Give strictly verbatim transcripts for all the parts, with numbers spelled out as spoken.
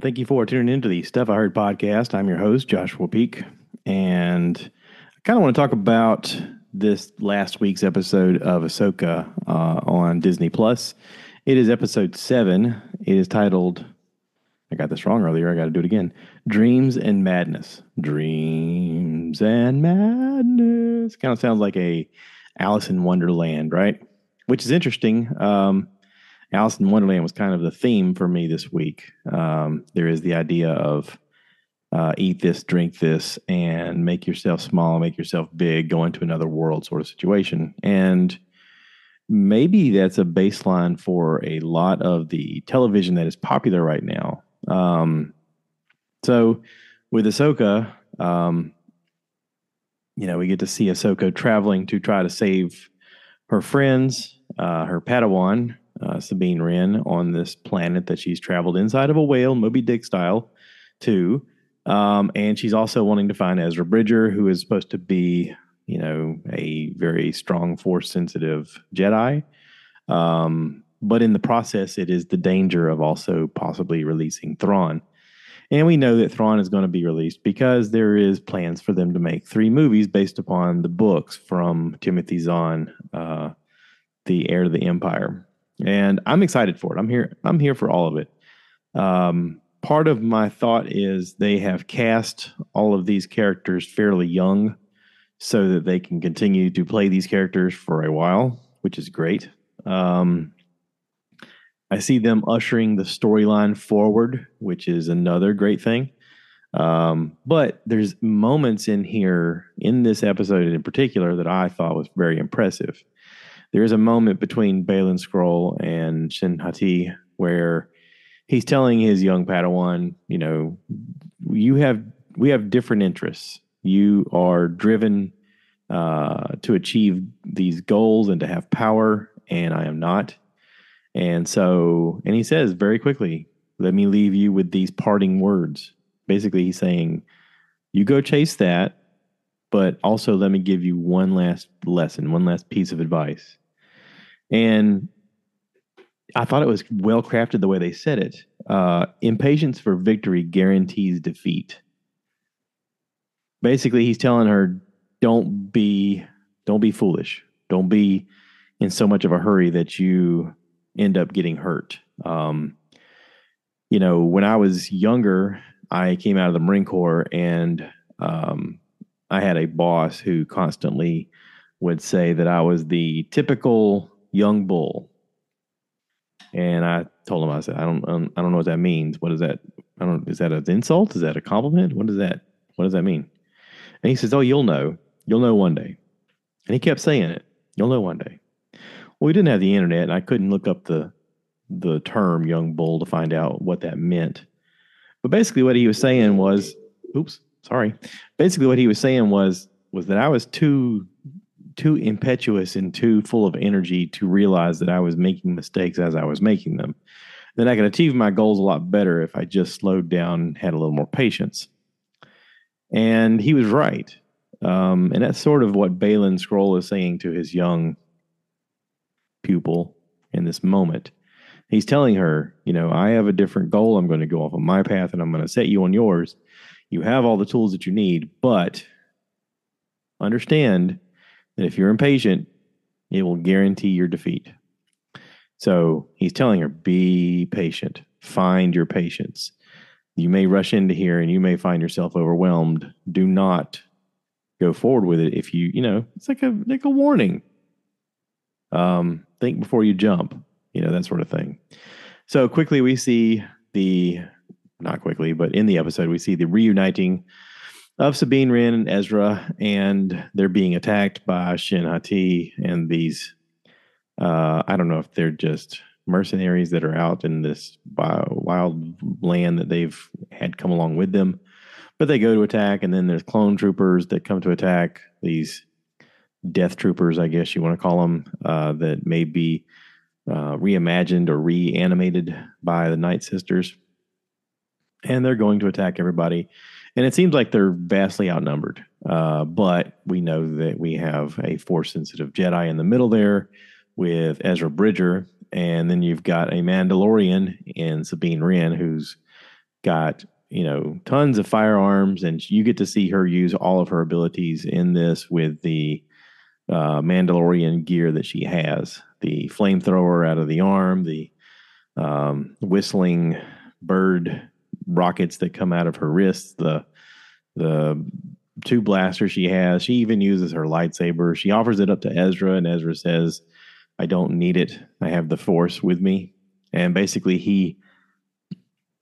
and thank you for tuning into the Stuff I Heard podcast. I'm your host, Joshua Peak, and I kind of want to talk about this last week's episode of Ahsoka uh, on Disney plus. It is episode seven. It is titled, I got this wrong earlier, I got to do it again, Dreams and Madness. Dreams and Madness. Kind of sounds like a Alice in Wonderland, right? Which is interesting. Um, Alice in Wonderland was kind of the theme for me this week. Um, there is the idea of uh, eat this, drink this, and make yourself small, make yourself big, go into another world sort of situation. And maybe that's a baseline for a lot of the television that is popular right now. Um, so with Ahsoka, um, you know, we get to see Ahsoka traveling to try to save her friends, uh, her Padawan, Uh, Sabine Wren, on this planet that she's traveled inside of a whale, Moby Dick style, too. Um, and she's also wanting to find Ezra Bridger, who is supposed to be, you know, a very strong force-sensitive Jedi. Um, but in the process, it is the danger of also possibly releasing Thrawn. And we know that Thrawn is going to be released because there is plans for them to make three movies based upon the books from Timothy Zahn, uh, The Heir of the Empire. And I'm excited for it. I'm here. I'm here for all of it. Um, part of my thought is they have cast all of these characters fairly young so that they can continue to play these characters for a while, which is great. Um, I see them ushering the storyline forward, which is another great thing. Um, but there's moments in here, in this episode in particular, that I thought was very impressive. There is a moment between Baylan Skoll and Shin Hati where he's telling his young Padawan, you know, you have we have different interests. You are driven uh, to achieve these goals and to have power, and I am not. And so, and he says very quickly, let me leave you with these parting words. Basically, he's saying, you go chase that, but also let me give you one last lesson, one last piece of advice. And I thought it was well-crafted the way they said it. Uh, impatience for victory guarantees defeat. Basically, he's telling her, don't be, don't be foolish. Don't be in so much of a hurry that you end up getting hurt. Um, you know, when I was younger, I came out of the Marine Corps, and um, I had a boss who constantly would say that I was the typical young bull. And I told him, I said, I don't, I don't know what that means. What is that? I don't, is that an insult? Is that a compliment? What is that? What does that mean? And he says, oh, you'll know, you'll know one day. And he kept saying it. You'll know one day. Well, we didn't have the internet, and I couldn't look up the, the term young bull to find out what that meant. But basically what he was saying was, oops, sorry. Basically what he was saying was, was that I was too, too impetuous and too full of energy to realize that I was making mistakes as I was making them. Then I could achieve my goals a lot better if I just slowed down and had a little more patience. And he was right. Um, and that's sort of what Baylan Skoll is saying to his young pupil in this moment. He's telling her, you know, I have a different goal. I'm going to go off on my path, and I'm going to set you on yours. You have all the tools that you need, but understand that if you're impatient, it will guarantee your defeat. So he's telling her, be patient. Find your patience. You may rush into here and you may find yourself overwhelmed. Do not go forward with it if you, you know, it's like a, like a warning. Um, think before you jump, you know, that sort of thing. So quickly we see the... Not quickly, but in the episode, we see the reuniting of Sabine Wren and Ezra, and they're being attacked by Shin Hati and these, uh, I don't know if they're just mercenaries that are out in this wild land that they've had come along with them, but they go to attack, and then there's clone troopers that come to attack, these death troopers, I guess you want to call them, uh, that may be uh, reimagined or reanimated by the Night Sisters. And they're going to attack everybody. And it seems like they're vastly outnumbered. Uh, but we know that we have a Force-sensitive Jedi in the middle there with Ezra Bridger. And then you've got a Mandalorian in Sabine Wren, who's got, you know, tons of firearms, and you get to see her use all of her abilities in this with the uh, Mandalorian gear that she has. The flamethrower out of the arm, the um, whistling bird rockets that come out of her wrists, the the two blasters she has. She even uses her lightsaber. She offers it up to Ezra, and Ezra says, I don't need it. I have the Force with me. And basically he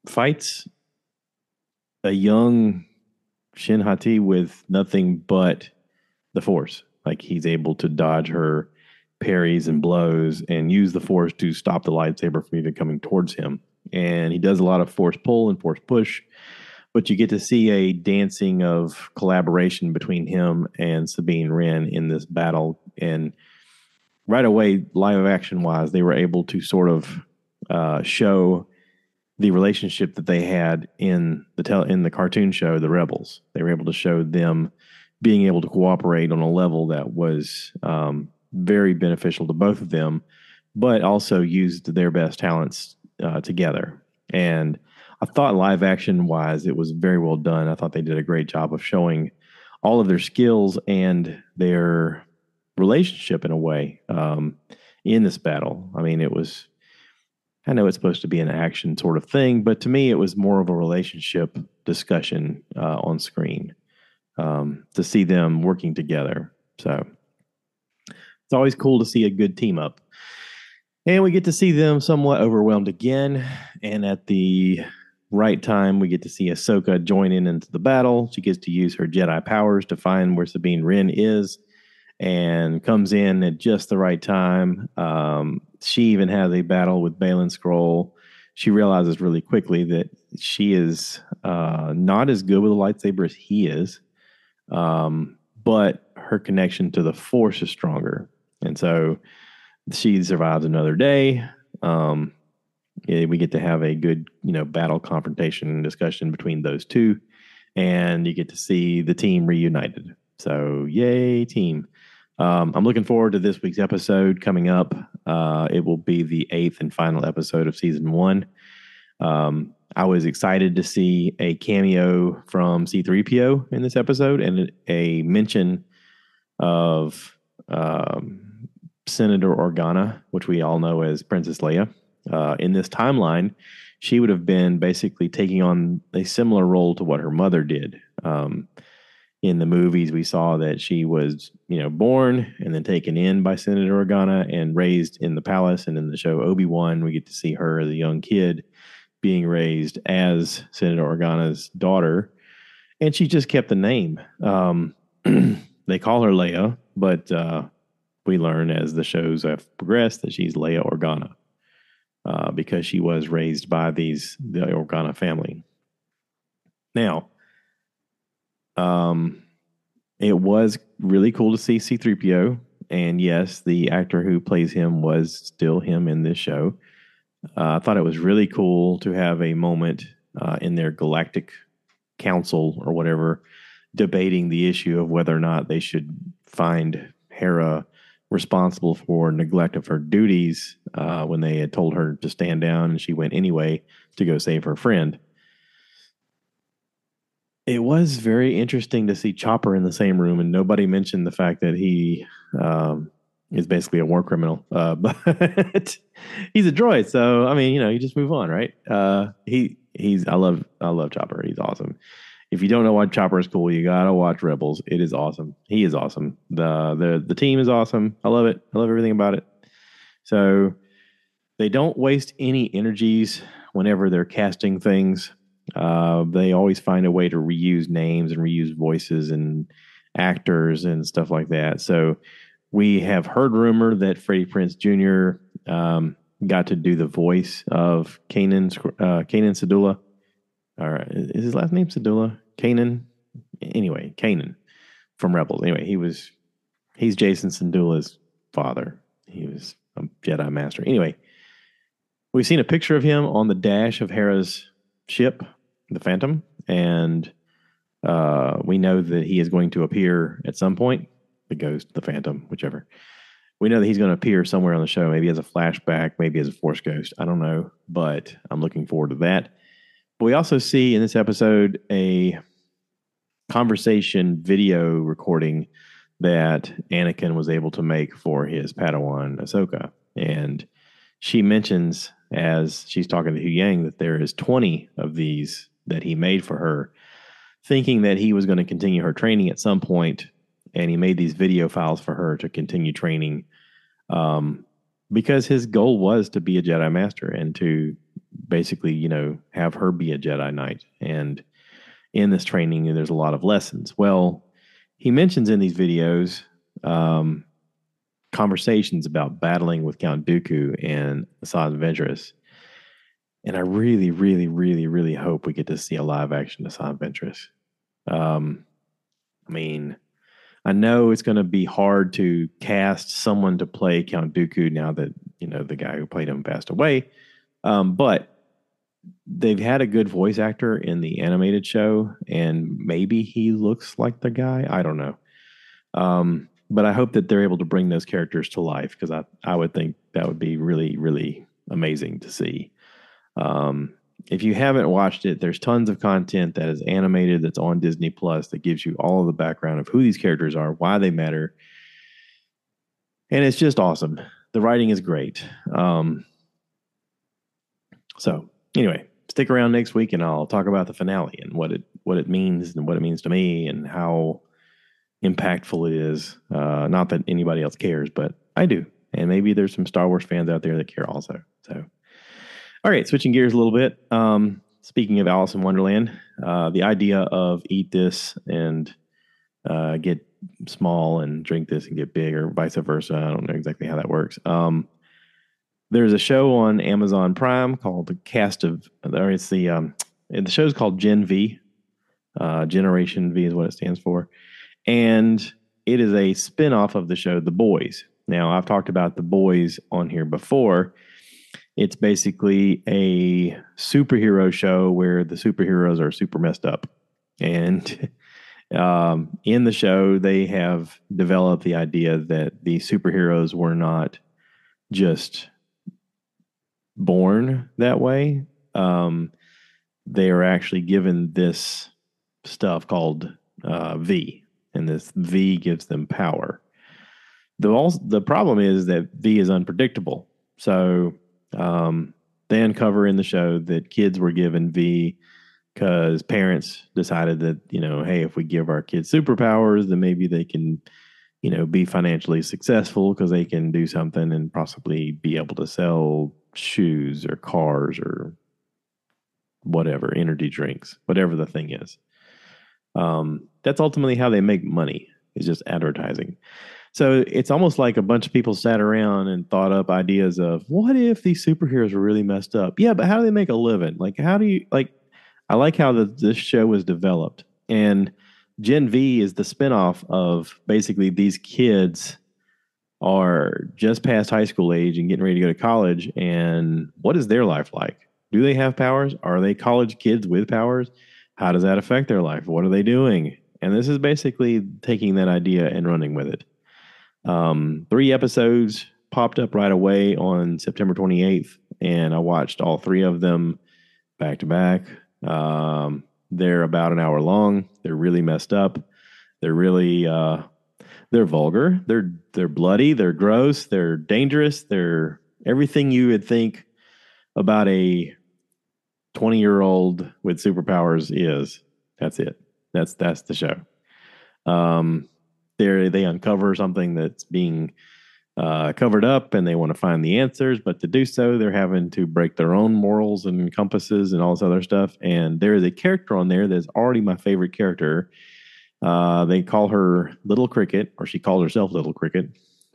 fights a young Shin Hati with nothing but the Force. Like, he's able to dodge her parries and blows and use the Force to stop the lightsaber from even coming towards him. And he does a lot of Force pull and Force push, but you get to see a dancing of collaboration between him and Sabine Wren in this battle. And right away, live action wise, they were able to sort of uh, show the relationship that they had in the tele- in the cartoon show, The Rebels. They were able to show them being able to cooperate on a level that was um, very beneficial to both of them, but also used their best talents uh, together. And I thought live action wise, it was very well done. I thought they did a great job of showing all of their skills and their relationship in a way um, in this battle. I mean, it was, I know it's supposed to be an action sort of thing, but to me, it was more of a relationship discussion uh, on screen um, to see them working together. So it's always cool to see a good team up. And we get to see them somewhat overwhelmed again. And at the right time, we get to see Ahsoka join in into the battle. She gets to use her Jedi powers to find where Sabine Wren is and comes in at just the right time. Um, she even has a battle with Baylan Skoll. She realizes really quickly that she is uh, not as good with a lightsaber as he is, um, but her connection to the Force is stronger. And so she survives another day. Um, we get to have a good, you know, battle confrontation and discussion between those two, and you get to see the team reunited. So yay, team. Um, I'm looking forward to this week's episode coming up. Uh, it will be the eighth and final episode of season one. Um, I was excited to see a cameo from C three P O in this episode and a mention of um, Senator Organa, which we all know as Princess Leia. Uh, in this timeline, she would have been basically taking on a similar role to what her mother did. Um, in the movies, we saw that she was, you know, born and then taken in by Senator Organa and raised in the palace. And in the show Obi-Wan, we get to see her as a young kid being raised as Senator Organa's daughter. And she just kept the name. Um, they call her Leia, but uh, we learn as the shows have progressed that she's Leia Organa uh, because she was raised by these the Organa family. Now, Um, it was really cool to see C three P O, and yes, the actor who plays him was still him in this show. Uh, I thought it was really cool to have a moment uh, in their galactic council or whatever, debating the issue of whether or not they should find Hera responsible for neglect of her duties uh, when they had told her to stand down, and she went anyway to go save her friend. It was very interesting to see Chopper in the same room, and nobody mentioned the fact that he um, is basically a war criminal. Uh, but he's a droid, so I mean, you know, you just move on, right? Uh, he he's I love I love Chopper. He's awesome. If you don't know why Chopper is cool, you gotta watch Rebels. It is awesome. He is awesome. the the The team is awesome. I love it. I love everything about it. So they don't waste any energies whenever they're casting things. Uh, they always find a way to reuse names and reuse voices and actors and stuff like that. So we have heard rumor that Freddie Prinze Junior Um, got to do the voice of Kanan, uh, Kanan Syndulla. All right. Is his last name Syndulla? Kanan? Anyway, Kanan from Rebels. Anyway, he was, he's Jason Syndulla's father. He was a Jedi master. Anyway, we've seen a picture of him on the dash of Hera's ship, the Phantom, and uh, we know that he is going to appear at some point, the Ghost, the Phantom, whichever. We know that he's going to appear somewhere on the show, maybe as a flashback, maybe as a Force ghost. I don't know, but I'm looking forward to that. But we also see in this episode a conversation video recording that Anakin was able to make for his Padawan Ahsoka. And she mentions, as she's talking to Hu Yang, that there is twenty of these that he made for her, thinking that he was going to continue her training at some point, and he made these video files for her to continue training, um, because his goal was to be a Jedi Master and to basically, you know, have her be a Jedi Knight. And in this training, there's a lot of lessons. Well, he mentions in these videos um, conversations about battling with Count Dooku and Asajj Ventress. And I really, really, really, really hope we get to see a live-action Asajj Ventress. Um, I mean, I know it's going to be hard to cast someone to play Count Dooku now that, you know, the guy who played him passed away. Um, but they've had a good voice actor in the animated show, and maybe he looks like the guy. I don't know. Um, but I hope that they're able to bring those characters to life, because I, I would think that would be really, really amazing to see. Um, if you haven't watched it, there's tons of content that is animated that's on Disney Plus that gives you all of the background of who these characters are, why they matter. And it's just awesome. The writing is great. Um, so... Anyway, stick around next week and I'll talk about the finale and what it what it means and what it means to me and how impactful it is. Uh, not that anybody else cares, but I do. And maybe there's some Star Wars fans out there that care also. So, all right, switching gears a little bit. Um, speaking of Alice in Wonderland, uh, the idea of eat this and uh, get small and drink this and get big, or vice versa. I don't know exactly how that works. Um There's a show on Amazon Prime called The Cast of... Or it's the um, the show's called Gen V. Uh, Generation V is what it stands for. And it is a spinoff of the show The Boys. Now, I've talked about The Boys on here before. It's basically a superhero show where the superheroes are super messed up. And um, in the show, they have developed the idea that the superheroes were not just... born that way. Um, they are actually given this stuff called uh, V, and this V gives them power. The also, the problem is that V is unpredictable. So um, they uncover in the show that kids were given V because parents decided that, you know, hey, if we give our kids superpowers, then maybe they can, you know, be financially successful because they can do something and possibly be able to sell shoes or cars or whatever, energy drinks, whatever the thing is. Um, that's ultimately how they make money, is just advertising. So it's almost like a bunch of people sat around and thought up ideas of, what if these superheroes were really messed up? Yeah, but how do they make a living? Like, how do you, like, I like how the, this show was developed. And Gen V is the spinoff of basically these kids are just past high school age and getting ready to go to college, and what is their life like? Do they have powers? Are they college kids with powers? How does that affect their life? What are they doing? And this is basically taking that idea and running with it. Um, three episodes popped up right away on September twenty-eighth, and I watched all three of them back to back. Um, they're about an hour long. They're really messed up. They're really... Uh, They're vulgar, they're they're bloody, they're gross, they're dangerous, they're everything you would think about a twenty-year-old with superpowers is. That's it. That's that's the show. Um, they they uncover something that's being uh, covered up, and they want to find the answers, but to do so, they're having to break their own morals and compasses and all this other stuff, and there is a character on there that's already my favorite character. Uh, they call her Little Cricket, or she calls herself Little Cricket,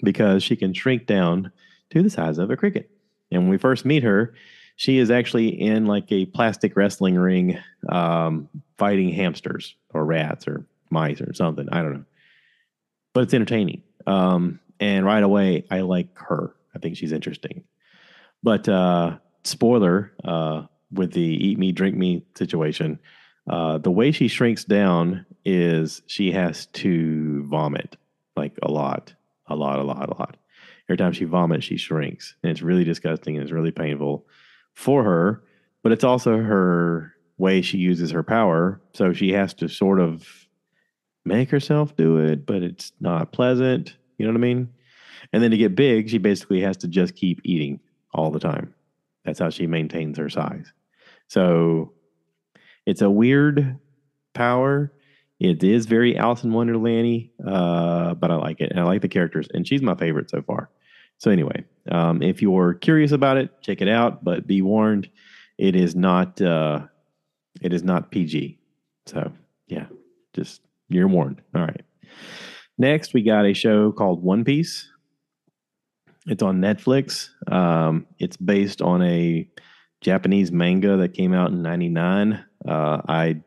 because she can shrink down to the size of a cricket. And when we first meet her, she is actually in like a plastic wrestling ring, um, fighting hamsters or rats or mice or something. I don't know, but it's entertaining. Um, and right away, I like her. I think she's interesting. But uh, spoiler uh, with the eat me, drink me situation. Uh, the way she shrinks down is she has to vomit, like a lot, a lot, a lot, a lot. Every time she vomits, she shrinks. And it's really disgusting and it's really painful for her. But it's also her way she uses her power. So she has to sort of make herself do it, but it's not pleasant. You know what I mean? And then to get big, she basically has to just keep eating all the time. That's how she maintains her size. So it's a weird power. It is very Alice in Wonderland-y, uh, but I like it. And I like the characters. And she's my favorite so far. So anyway, um, if you're curious about it, check it out. But be warned, it is not uh, it is not P G. So yeah, just you're warned. All right. Next, we got a show called One Piece. It's on Netflix. Um, it's based on a Japanese manga that came out in ninety-nine. Uh, I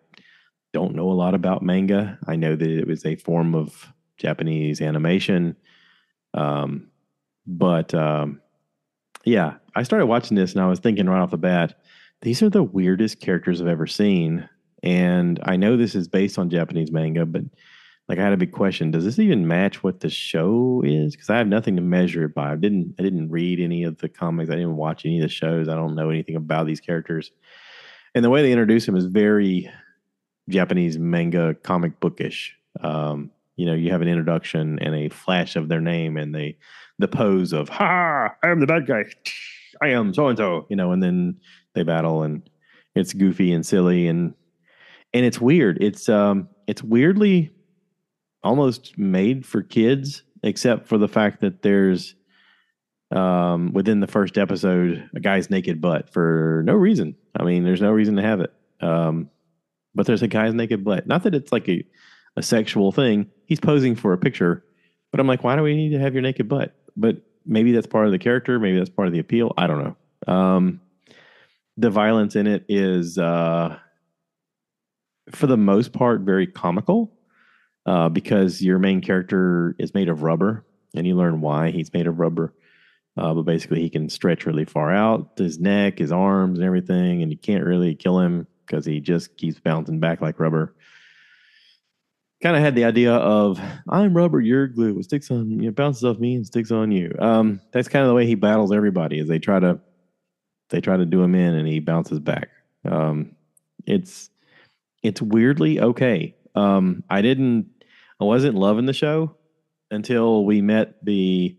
don't know a lot about manga. I know that it was a form of Japanese animation. Um, but um, yeah, I started watching this and I was thinking right off the bat, these are the weirdest characters I've ever seen. And I know this is based on Japanese manga, but like I had a big question, does this even match what the show is? Because I have nothing to measure it by. I didn't I didn't read any of the comics. I didn't watch any of the shows. I don't know anything about these characters. And the way they introduce them is very Japanese manga comic bookish. Um, you know, you have an introduction and a flash of their name and they the pose of, ha, I am the bad guy. I am so-and-so. You know, and then they battle and it's goofy and silly and and it's weird. It's um it's weirdly almost made for kids, except for the fact that there's um, within the first episode, a guy's naked butt for no reason. I mean, there's no reason to have it. Um, but there's a guy's naked butt. Not that it's like a, a sexual thing. He's posing for a picture, but I'm like, why do we need to have your naked butt? But maybe that's part of the character. Maybe that's part of the appeal. I don't know. Um, the violence in it is, uh, for the most part, very comical. Uh, because your main character is made of rubber, and you learn why he's made of rubber. Uh, but basically, he can stretch really far out, his neck, his arms, and everything, and you can't really kill him because he just keeps bouncing back like rubber. Kind of had the idea of, I'm rubber, you're glue. It sticks on, it bounces off me and sticks on you. Um, that's kind of the way he battles everybody, is they try to they try to do him in, and he bounces back. Um, it's, it's weirdly okay. Um, I didn't I wasn't loving the show until we met the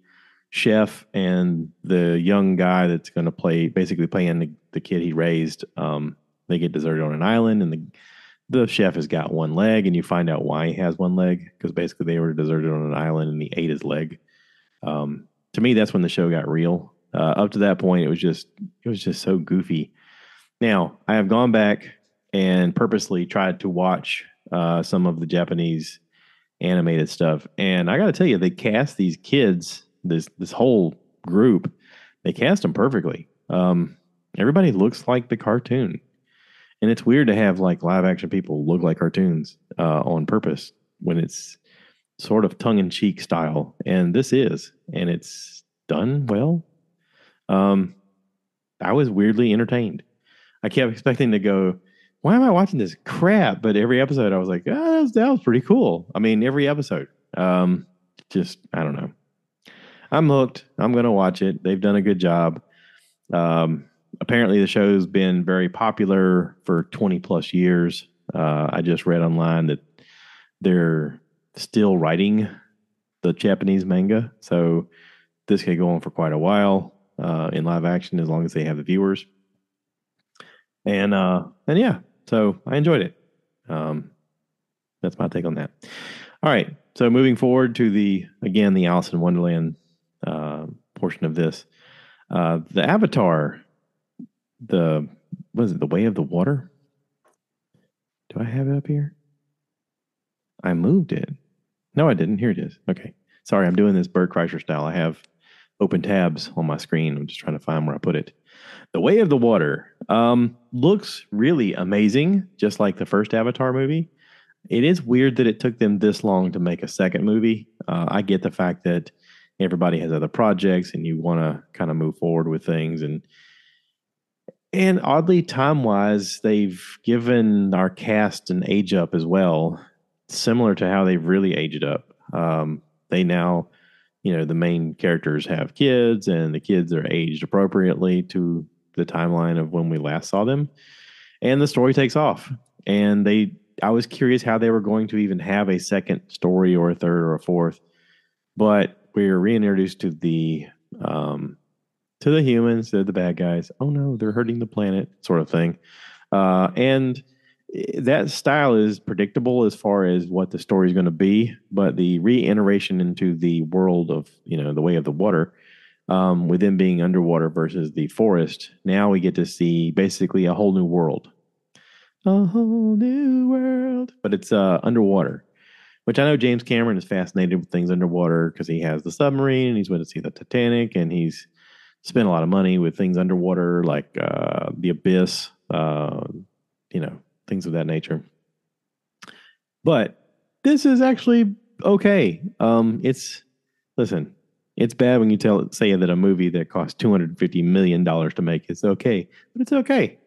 chef and the young guy that's going to play, basically playing the, the kid he raised. Um, they get deserted on an island, and the, the chef has got one leg, and you find out why he has one leg, because basically they were deserted on an island and he ate his leg. Um, to me, that's when the show got real. Uh, up to that point, it was just it was just so goofy. Now, I have gone back and purposely tried to watch uh, some of the Japanese animated stuff. And I got to tell you, they cast these kids, this, this whole group, they cast them perfectly. Um, everybody looks like the cartoon, and it's weird to have like live action people look like cartoons, uh, on purpose when it's sort of tongue in cheek style. And this is, and it's done well. Um, I was weirdly entertained. I kept expecting to go, why am I watching this crap? But every episode I was like, oh, that was, that was pretty cool. I mean, every episode. Um, just, I don't know. I'm hooked. I'm going to watch it. They've done a good job. Um, apparently the show's been very popular for twenty plus years. Uh, I just read online that they're still writing the Japanese manga. So this could go on for quite a while, uh, in live action, as long as they have the viewers. And, uh, and yeah, so I enjoyed it. Um, that's my take on that. All right. So moving forward to the, again, the Alice in Wonderland, uh, portion of this, uh, the Avatar, the, what is it? The Way of the Water. Do I have it up here? I moved it. No, I didn't. Here it is. Okay. Sorry. I'm doing this Bert Kreischer style. I have open tabs on my screen. I'm just trying to find where I put it. The Way of the Water um, looks really amazing, just like the first Avatar movie. It is weird that it took them this long to make a second movie. Uh, I get the fact that everybody has other projects and you want to kind of move forward with things. And and oddly, time-wise, they've given our cast an age up as well, similar to how they've really aged up. Um, they now... You know, the main characters have kids, and the kids are aged appropriately to the timeline of when we last saw them. And the story takes off. And they, I was curious how they were going to even have a second story or a third or a fourth. But we were reintroduced to the um, to the humans. They're the bad guys. Oh, no, they're hurting the planet sort of thing. Uh, and that style is predictable as far as what the story is going to be. But the reiteration into the world of, you know, the way of the water, um, with them being underwater versus the forest. Now we get to see basically a whole new world. A whole new world. But it's uh, underwater. Which I know James Cameron is fascinated with things underwater because he has the submarine and he's went to see the Titanic and he's spent a lot of money with things underwater like uh, the Abyss, uh, you know, things of that nature. But this is actually okay. Um, it's, listen, it's bad when you tell say that a movie that cost two hundred fifty million dollars to make is okay. But it's okay.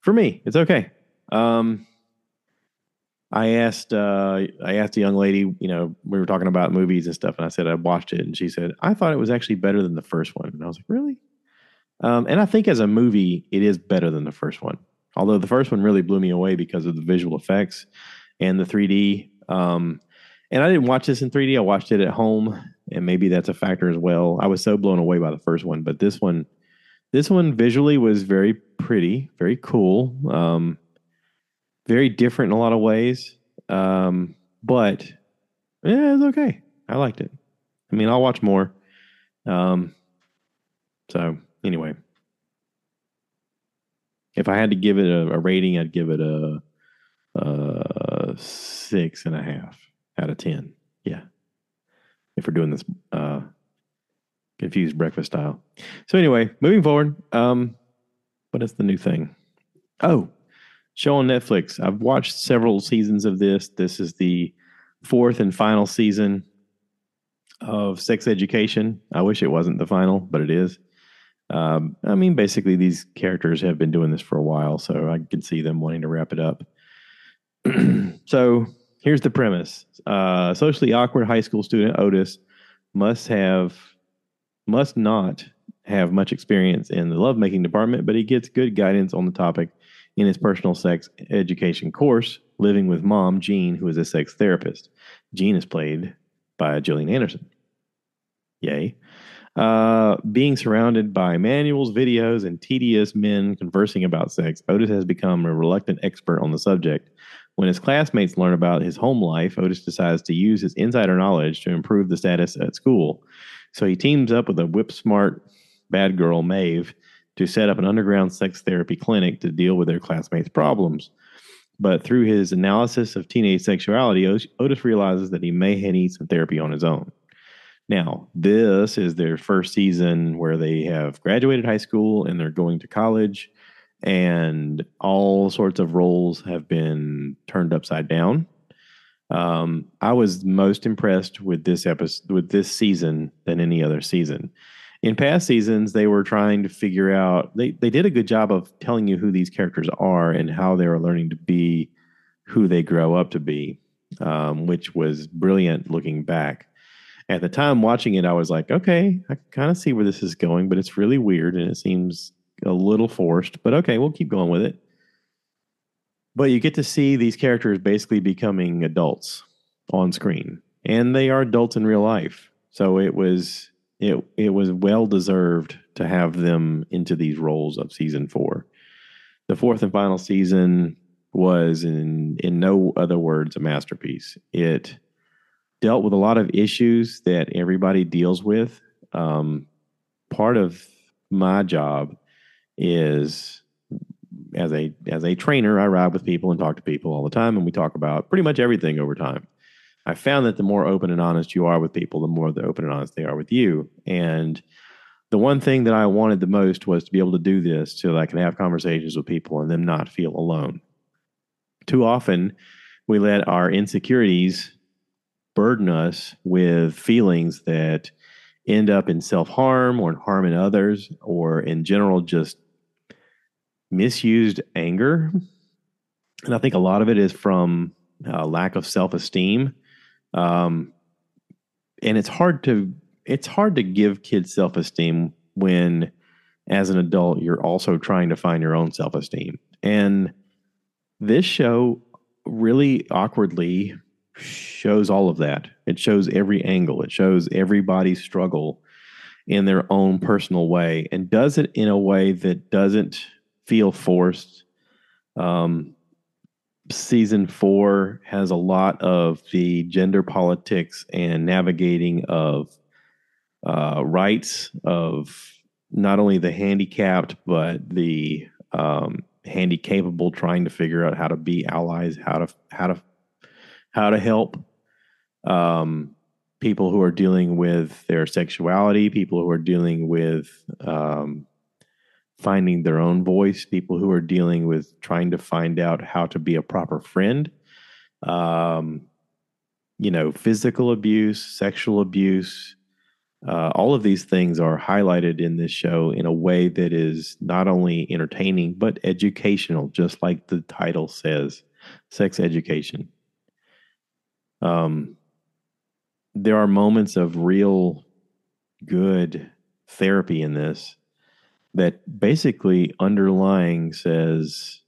For me, it's okay. Um, I asked, uh, I asked the young lady, you know, we were talking about movies and stuff, and I said I watched it, and she said I thought it was actually better than the first one, and I was like, really? Um, and I think as a movie, it is better than the first one. Although the first one really blew me away because of the visual effects and the three D. Um, and I didn't watch this in three D; I watched it at home, and maybe that's a factor as well. I was so blown away by the first one, but this one, this one visually was very pretty, very cool. Um, Very different in a lot of ways, um, but yeah, it's okay. I liked it. I mean, I'll watch more. Um, so anyway, if I had to give it a, a rating, I'd give it a, a six and a half out of ten. Yeah, if we're doing this uh, confused breakfast style. So anyway, moving forward, um, what is the new thing? Oh. Show on Netflix. I've watched several seasons of this. This is the fourth and final season of Sex Education. I wish it wasn't the final, but it is. Um, I mean, basically, these characters have been doing this for a while, so I can see them wanting to wrap it up. So here's the premise. Uh, socially awkward high school student Otis must have, must not have much experience in the lovemaking department, but he gets good guidance on the topic in his personal sex education course, Living with Mom, Jean, who is a sex therapist. Jean is played by Gillian Anderson. Yay. Uh, being surrounded by manuals, videos, and tedious men conversing about sex, Otis has become a reluctant expert on the subject. When his classmates learn about his home life, Otis decides to use his insider knowledge to improve the status at school. So he teams up with a whip-smart bad girl, Maeve, to set up an underground sex therapy clinic to deal with their classmates' problems. But through his analysis of teenage sexuality, Otis realizes that he may need some therapy on his own. Now, this is their first season where they have graduated high school and they're going to college, and all sorts of roles have been turned upside down. Um, I was most impressed with this episode, with this season than any other season. In past seasons, they were trying to figure out, they, they did a good job of telling you who these characters are and how they are learning to be who they grow up to be, um, which was brilliant looking back. At the time watching it, I was like, okay, I kind of see where this is going, but it's really weird and it seems a little forced, but okay, we'll keep going with it. But you get to see these characters basically becoming adults on screen, and they are adults in real life. So it was... It it was well-deserved to have them into these roles of season four. The fourth and final season was, in, in no other words, a masterpiece. It dealt with a lot of issues that everybody deals with. Um, part of my job is, as a, as a trainer, I ride with people and talk to people all the time, and we talk about pretty much everything over time. I found that the more open and honest you are with people, the more the open and honest they are with you. And the one thing that I wanted the most was to be able to do this so that I could have conversations with people and them not feel alone. Too often, we let our insecurities burden us with feelings that end up in self-harm or in harm in others, or in general, just misused anger. And I think a lot of it is from uh, lack of self-esteem. Um, and it's hard to, it's hard to give kids self-esteem when as an adult, you're also trying to find your own self-esteem. And This show really awkwardly shows all of that. It shows every angle. It shows everybody's struggle in their own personal way, and does it in a way that doesn't feel forced. Um, season four has a lot of the gender politics and navigating of uh, rights of not only the handicapped, but the um, handicapable, trying to figure out how to be allies, how to how to how to help. Um, people who are dealing with their sexuality, people who are dealing with um, finding their own voice, people who are dealing with trying to find out how to be a proper friend, um, you know, physical abuse, sexual abuse, uh, all of these things are highlighted in this show in a way that is not only entertaining, but educational, just like the title says, Sex Education. Um, There are moments of real good therapy in this that basically underlying says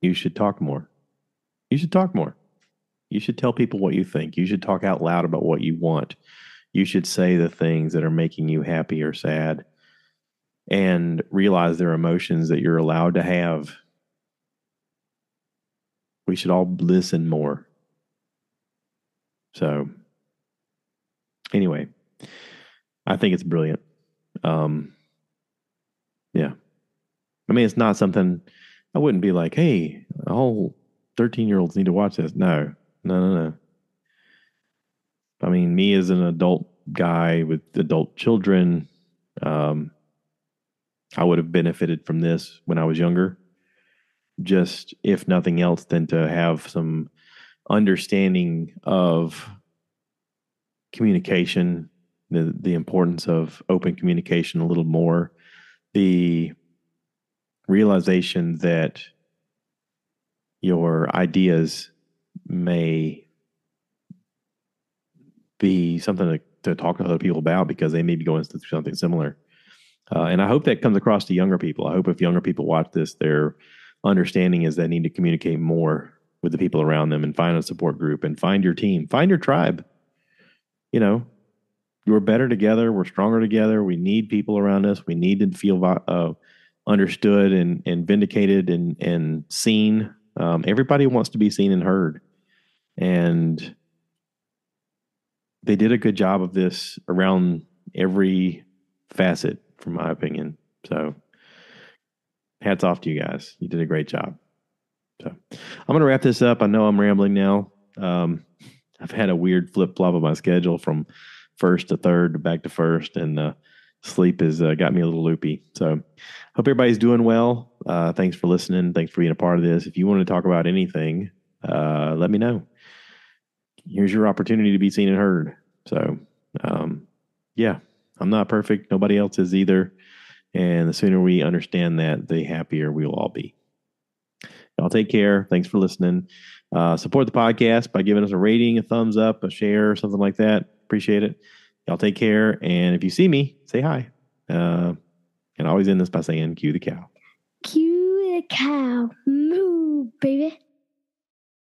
you should talk more. You should talk more. You should tell people what you think. You should talk out loud about what you want. You should say the things that are making you happy or sad and realize their emotions that you're allowed to have. We should all listen more. So... anyway, I think it's brilliant. Um, yeah. I mean, it's not something I wouldn't be like, hey, all thirteen-year-olds need to watch this. No, no, no, no. I mean, me as an adult guy with adult children, um, I would have benefited from this when I was younger. Just, if nothing else, than to have some understanding of... communication, the the importance of open communication a little more, the realization that your ideas may be something to, to talk to other people about because they may be going through something similar. Uh, and I hope that comes across to younger people. I hope if younger people watch this, their understanding is they need to communicate more with the people around them and find a support group and find your team, find your tribe. You know, we're better together. We're stronger together. We need people around us. We need to feel uh, understood and, and vindicated and, and seen. Um, everybody wants to be seen and heard. And they did a good job of this around every facet, from my opinion. So hats off to you guys. You did a great job. So I'm going to wrap this up. I know I'm rambling now. Um, I've had a weird flip-flop of my schedule from first to third to back to first, and uh, sleep has uh, got me a little loopy. So hope everybody's doing well. Uh, thanks for listening. Thanks for being a part of this. If you want to talk about anything, uh, let me know. Here's your opportunity to be seen and heard. So, um, yeah, I'm not perfect. Nobody else is either. And the sooner we understand that, the happier we will all be. Y'all take care. Thanks for listening. Uh, support the podcast by giving us a rating, a thumbs up, a share, something like that. Appreciate it. Y'all take care. And if you see me, say hi. Uh, and I always end this by saying, cue the cow. Cue the cow. Moo, baby.